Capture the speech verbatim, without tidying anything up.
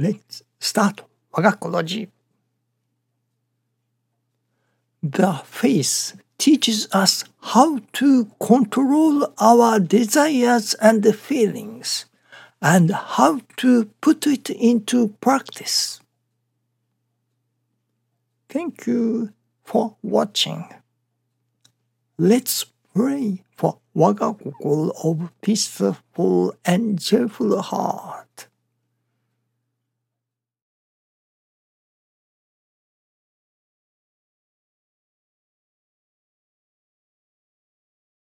Let's start Wagakokology. The faith teaches us how to control our desires and feelings, and how to put it into practice. Thank you for watching. Let's pray for Wagakokoro of peaceful and cheerful heart.